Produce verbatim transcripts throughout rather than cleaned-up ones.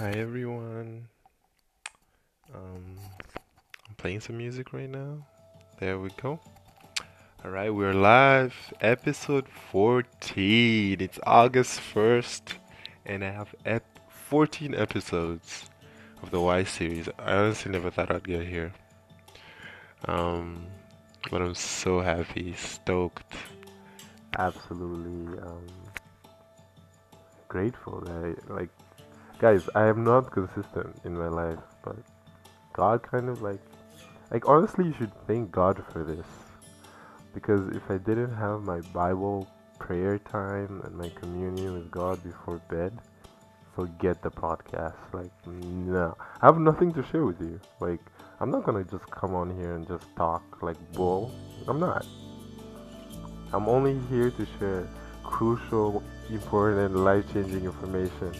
Hi everyone. Um, I'm playing some music right now. There we go. Alright, we're live. Episode fourteen. It's August first. And I have ep- fourteen episodes of the Y series. I honestly never thought I'd get here. Um, but I'm so happy. Stoked. Absolutely um, grateful that I, like, guys, I am not consistent in my life, but God kind of like, like honestly, you should thank God for this, because if I didn't have my Bible prayer time and my communion with God before bed, forget the podcast. Like, no, I have nothing to share with you. Like, I'm not gonna just come on here and just talk like bull. I'm not. I'm only here to share crucial, important, life-changing information.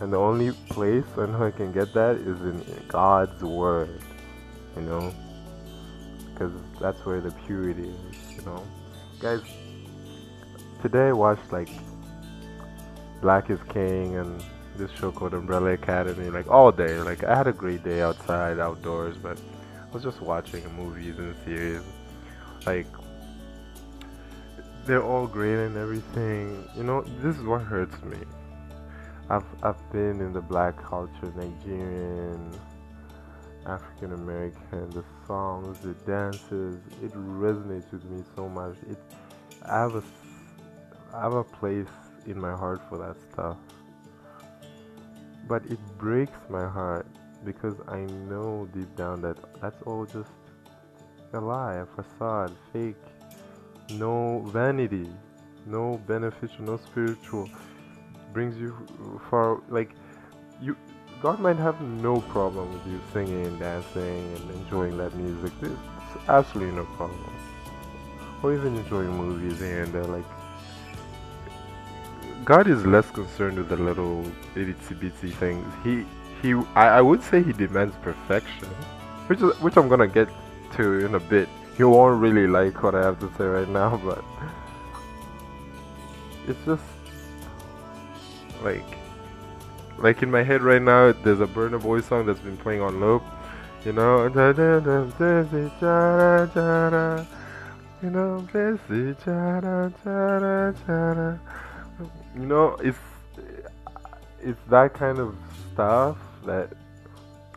And the only place I know I can get that is in God's Word, you know, because that's where the purity is, you know. Guys, today I watched, like, Black is King and this show called Umbrella Academy, like, all day. Like, I had a great day outside, outdoors, but I was just watching movies and series. Like, they're all great and everything, you know. This is what hurts me. I've I've been in the black culture, Nigerian, African American, the songs, the dances, it resonates with me so much. It, I have a, I have a place in my heart for that stuff. But it breaks my heart because I know deep down that that's all just a lie, a facade, fake, no vanity, no beneficial, no spiritual. Brings you far. Like, you, God might have no problem with you singing and dancing and enjoying that music. It's absolutely no problem. Or even enjoying movies and uh, like, God is less concerned with the little itty bitsy things. He, he, I, I would say he demands perfection, which is, which I'm gonna get to in a bit. You won't really like what I have to say right now, but it's just. Like, like in my head right now, there's a Burna Boy song that's been playing on loop, you know. You know, you know, it's it's that kind of stuff that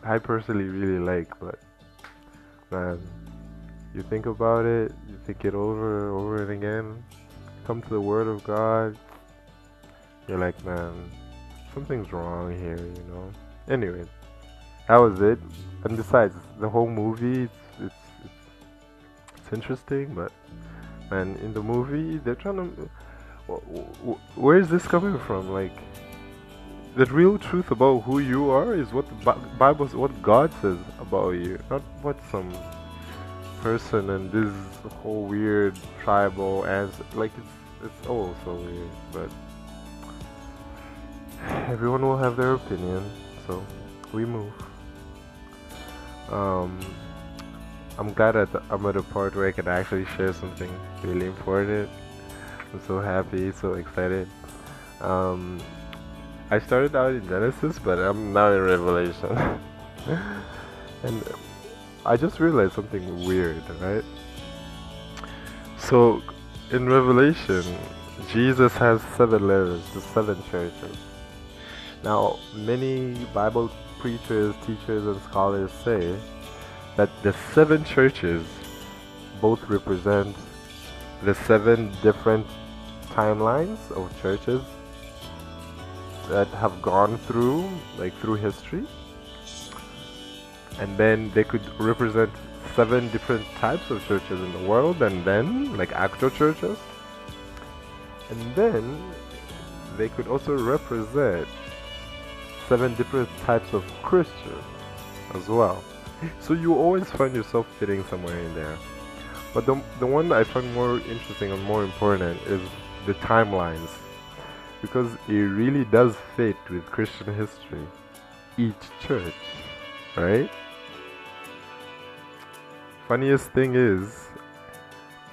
I personally really like. But man, you think about it, you think it over, over and again. Come to the Word of God. You're like, man, something's wrong here, you know. Anyway, that was it. And besides, the whole movie, it's it's it's, it's interesting, but man, in the movie, they're trying to. Wh- wh- where is this coming from? Like, the real truth about who you are is what the Bi- Bible, what God says about you, not what some person and this whole weird tribal as like it's it's all so weird, but. Everyone will have their opinion, so we move. Um, I'm glad that I'm at a part where I can actually share something really important. I'm so happy, so excited. Um, I started out in Genesis, but I'm now in Revelation. And I just realized something weird, right? So, in Revelation, Jesus has seven letters to seven churches. Now, many Bible preachers, teachers, and scholars say that the seven churches both represent the seven different timelines of churches that have gone through, like through history. And then they could represent seven different types of churches in the world, and then, like, actual churches. And then they could also represent seven different types of Christians as well. So you always find yourself fitting somewhere in there. But the the one that I find more interesting and more important is the timelines, because it really does fit with Christian history. Each church, right? Funniest thing is,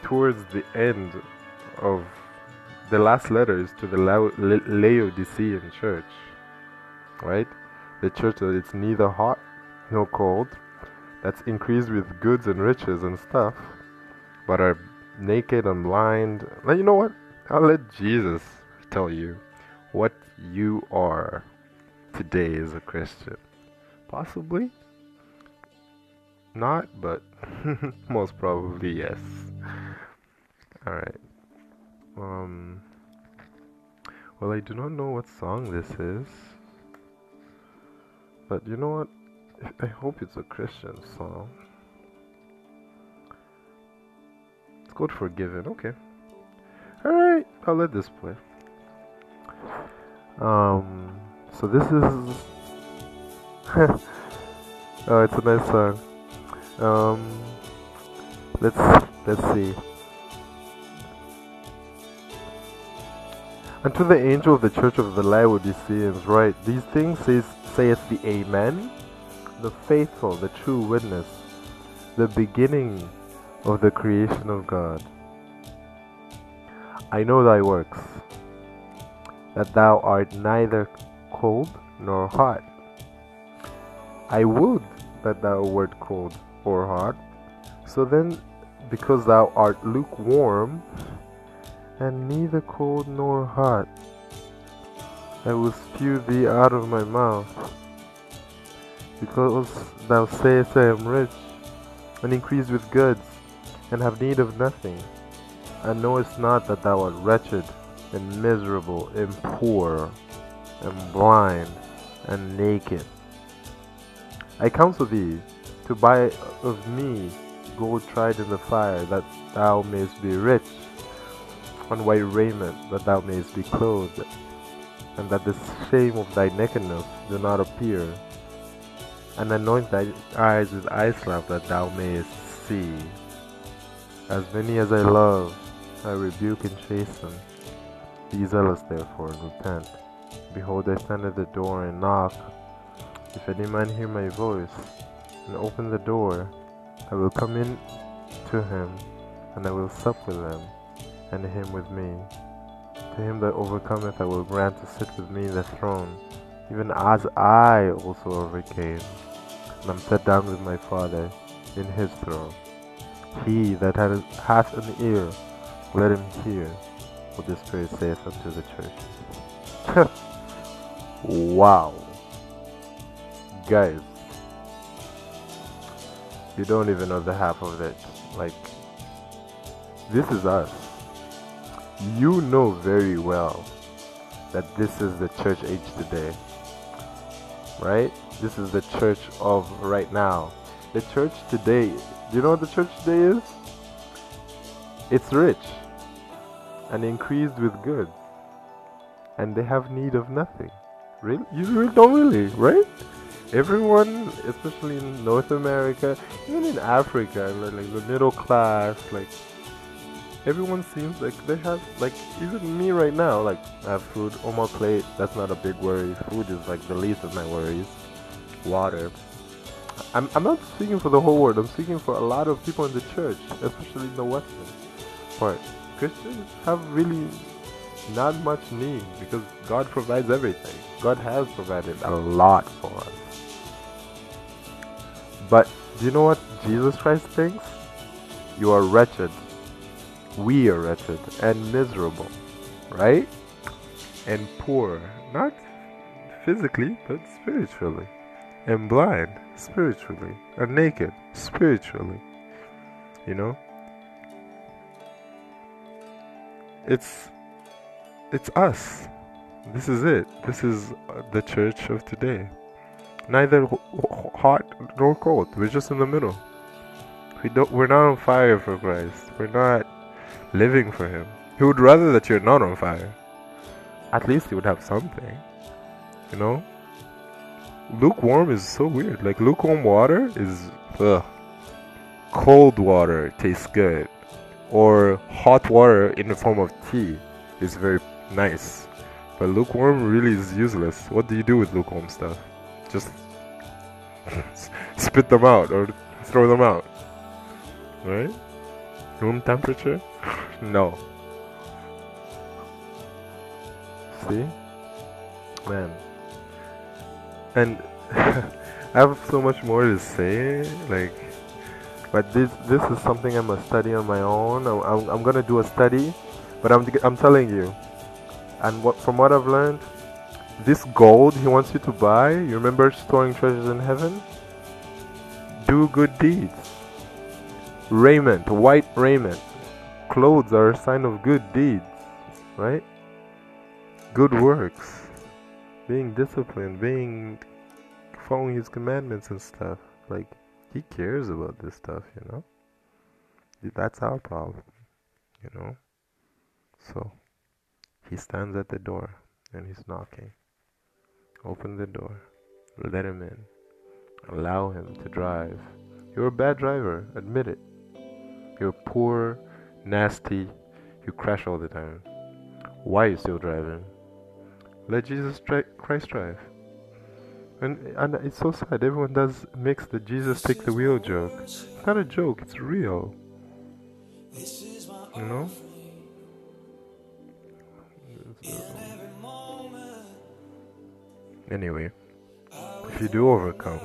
towards the end of the last letter is to the La- La- Laodicean church. Right, the church that it's neither hot nor cold, that's increased with goods and riches and stuff, but are naked and blind. And you know what? I'll let Jesus tell you what you are today as a Christian. Possibly not, but most probably yes. Alright. Um, well, I do not know what song this is, but you know what? I hope it's a Christian song. It's called Forgiven. Okay. Alright, I'll let this play. Um, so this is... oh, it's a nice song. Um, let's, let's see. Unto the angel of the church of the Laodiceans write, these things says, saith the Amen, the faithful, the true witness, the beginning of the creation of God. I know thy works, that thou art neither cold nor hot. I would that thou wert cold or hot. So then, because thou art lukewarm, and neither cold nor hot, I will spew thee out of my mouth. Because thou sayest I am rich, and increase with goods, and have need of nothing, and knowest not that thou art wretched, and miserable, and poor, and blind, and naked. I counsel thee to buy of me gold tried in the fire, that thou mayest be rich, on white raiment, that thou mayest be clothed, and that the shame of thy nakedness do not appear, and anoint thy eyes with eye salve, that thou mayest see. As many as I love, I rebuke and chasten. Be zealous therefore, and repent. Behold, I stand at the door and knock. If any man hear my voice, and open the door, I will come in to him, and I will sup with him, and him with me. To him that overcometh I will grant to sit with me in the throne, even as I also overcame, and am set down with my Father in his throne. He that hath an ear, let him hear what the Spirit saith unto the church. Wow. Guys, you don't even know the half of it. Like, this is us. You know very well that this is the church age today, right? This is the church of right now. The church today, do you know what the church today is? It's rich and increased with goods, and they have need of nothing. Really? You don't really, right? Everyone, especially in North America, even in Africa, like the middle class, like, everyone seems like they have, like, even me right now, like, I have food on my plate. That's not a big worry. Food is, like, the least of my worries. Water. I'm, I'm not speaking for the whole world. I'm speaking for a lot of people in the church, especially in the Western part. Christians have really not much need because God provides everything. God has provided a lot for us. But do you know what Jesus Christ thinks? You are wretched. We are wretched and miserable, right? And poor, not physically, but spiritually. And blind, spiritually. And naked, spiritually. You know? It's, it's us. This is it. This is the church of today. Neither hot nor cold. We're just in the middle. We don't, we're not on fire for Christ. We're not living for him. He would rather that you're not on fire. At least he would have something, you know. Lukewarm is so weird. Like, lukewarm water is ugh. Cold water tastes good, or hot water in the form of tea is very nice, but lukewarm really is useless. What do you do with lukewarm stuff? Just spit them out or throw them out, right? Room temperature? No. See? Man. And I have so much more to say, like, but this this is something I must study on my own. I, I'm, I'm gonna do a study, but I'm I'm telling you, and what from what I've learned, this gold he wants you to buy. You remember storing treasures in heaven. Do good deeds. Raiment, white raiment, clothes are a sign of good deeds, right? Good works, being disciplined, being following his commandments and stuff. Like, he cares about this stuff, you know? That's our problem, you know? So, he stands at the door and he's knocking. Open the door, let him in, allow him to drive. You're a bad driver, admit it. You're poor, nasty, you crash all the time. Why are you still driving? Let Jesus Christ drive. And, and it's so sad, everyone does makes the Jesus take the wheel joke. It's not a joke, it's real. You know? Anyway, if you do overcome,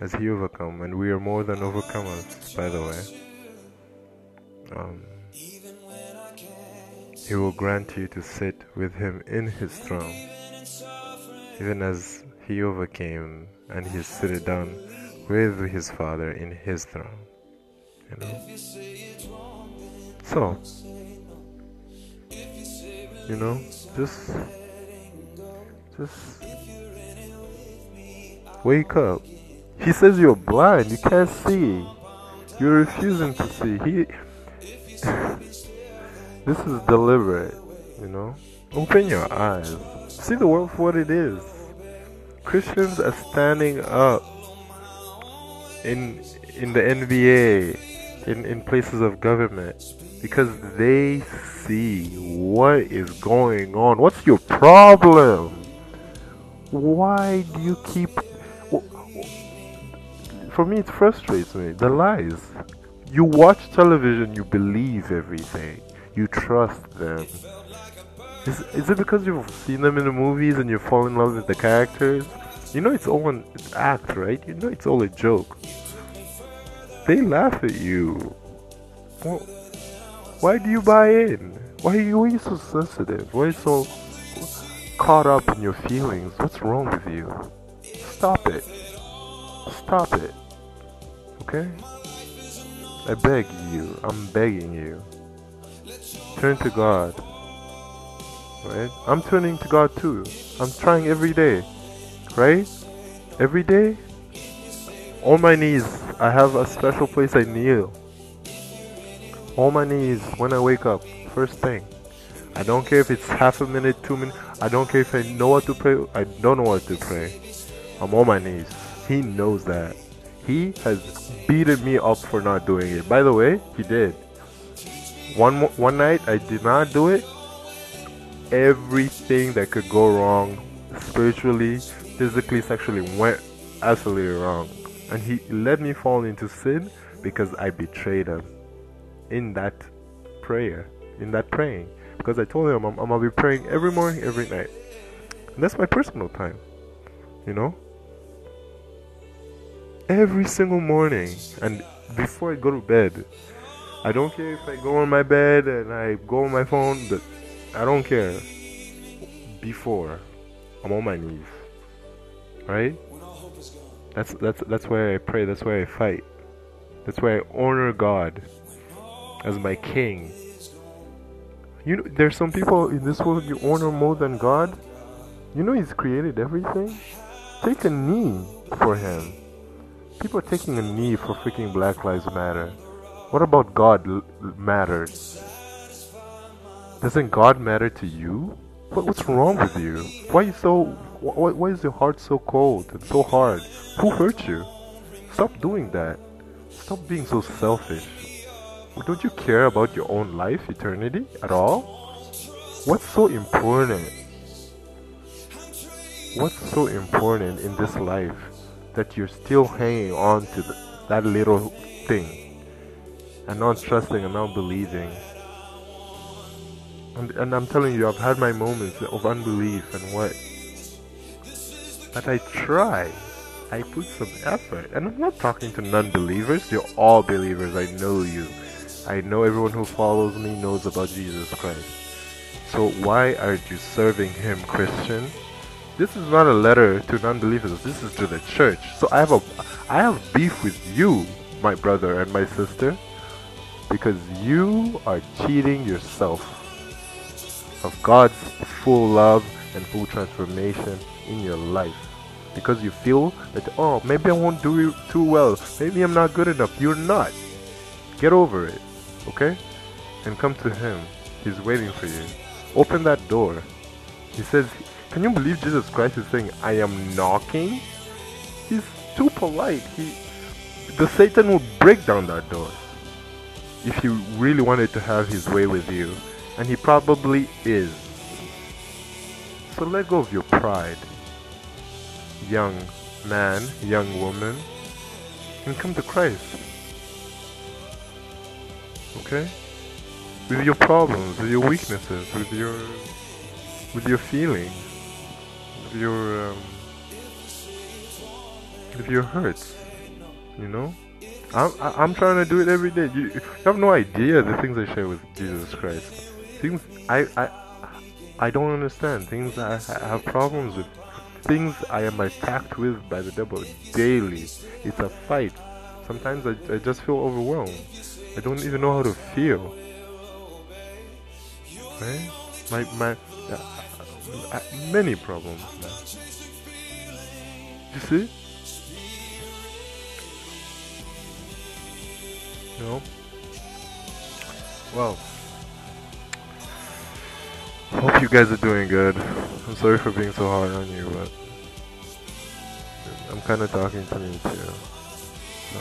as he overcome, and we are more than overcomers, by the way, um, he will grant you to sit with him in his throne, even as he overcame and he seated down with his Father in his throne, you know? So, you know, just, just wake up. He says you're blind, you can't see. You're refusing to see. He This is deliberate, you know? Open your eyes. See the world for what it is. Christians are standing up in in the N B A, in, in places of government, because they see what is going on. What's your problem? Why do you keep... For me, it frustrates me, the lies. You watch television, you believe everything, you trust them. Is, is it because you've seen them in the movies and you fall in love with the characters? You know it's all an it's act, right? You know it's all a joke. They laugh at you. Well, why do you buy in? Why are you, why are you so sensitive? Why are you so caught up in your feelings? What's wrong with you? Stop it. Stop it. Okay? I beg you. I'm begging you. Turn to God. Right? I'm turning to God too. I'm trying every day. Right? Every day? On my knees. I have a special place I kneel. On my knees when I wake up. First thing. I don't care if it's half a minute, two minutes. I don't care if I know what to pray. I don't know what to pray. I'm on my knees. He knows that. He has beaten me up for not doing it. By the way, he did. One one night, I did not do it. Everything that could go wrong, spiritually, physically, sexually, went absolutely wrong. And he let me fall into sin because I betrayed him in that prayer, in that praying. Because I told him I'm, I'm going to be praying every morning, every night. And that's my personal time, you know? Every single morning, and before I go to bed, I don't care if I go on my bed and I go on my phone, but I don't care. Before, I'm on my knees, right? That's that's that's why I pray. That's why I fight. That's why I honor God as my King. You know, there's some people in this world you honor more than God. You know He's created everything. Take a knee for Him. People are taking a knee for freaking Black Lives Matter. What about God l matters? Doesn't God matter to you? What, what's wrong with you? Why are you so? Why, why is your heart so cold and so hard? Who hurt you? Stop doing that. Stop being so selfish. Don't you care about your own life, eternity, at all? What's so important? What's so important in this life? That you're still hanging on to the, that little thing and not trusting and not believing. And, and I'm telling you, I've had my moments of unbelief and what? But I try. I put some effort. And I'm not talking to non-believers. You're all believers. I know you. I know everyone who follows me knows about Jesus Christ. So why aren't you serving Him, Christian? This is not a letter to non-believers. This is to the church. So I have a, I have beef with you, my brother and my sister, because you are cheating yourself of God's full love and full transformation in your life. Because you feel that, oh, maybe I won't do it too well. Maybe I'm not good enough. You're not. Get over it, okay? And come to Him. He's waiting for you. Open that door. He says, can you believe Jesus Christ is saying, I am knocking? He's too polite. He, the Satan will break down that door if he really wanted to have his way with you. And he probably is. So let go of your pride, young man, young woman, and come to Christ. Okay? With your problems, with your weaknesses, with your with your feelings, with your um, with your hurts, you know. I'm I'm trying to do it every day. You, you have no idea the things I share with Jesus Christ. Things I I I don't understand. Things I, I have problems with. Things I am attacked with by the devil daily. It's a fight. Sometimes I I just feel overwhelmed. I don't even know how to feel. Right? My, my, uh, uh, many problems, man. You see? No? Well, hope you guys are doing good. I'm sorry for being so hard on you, but I'm kind of talking to me too. No.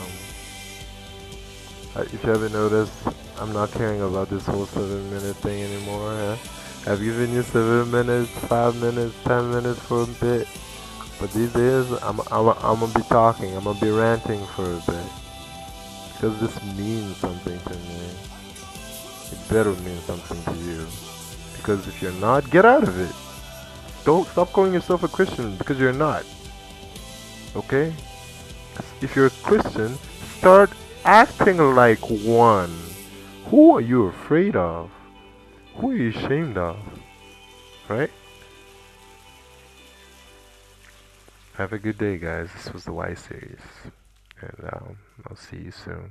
Um, I, if you haven't noticed, I'm not caring about this whole seven minute thing anymore, huh? I've given you seven minutes, five minutes, ten minutes for a bit. But these days, I'm, I'm, I'm gonna be talking, I'm gonna be ranting for a bit. Because this means something to me. It better mean something to you. Because if you're not, get out of it. Don't stop calling yourself a Christian, because you're not. Okay? If you're a Christian, start acting like one. Who are you afraid of? Who are you ashamed of? Right? Have a good day, guys. This was the Why Series. And um, I'll see you soon.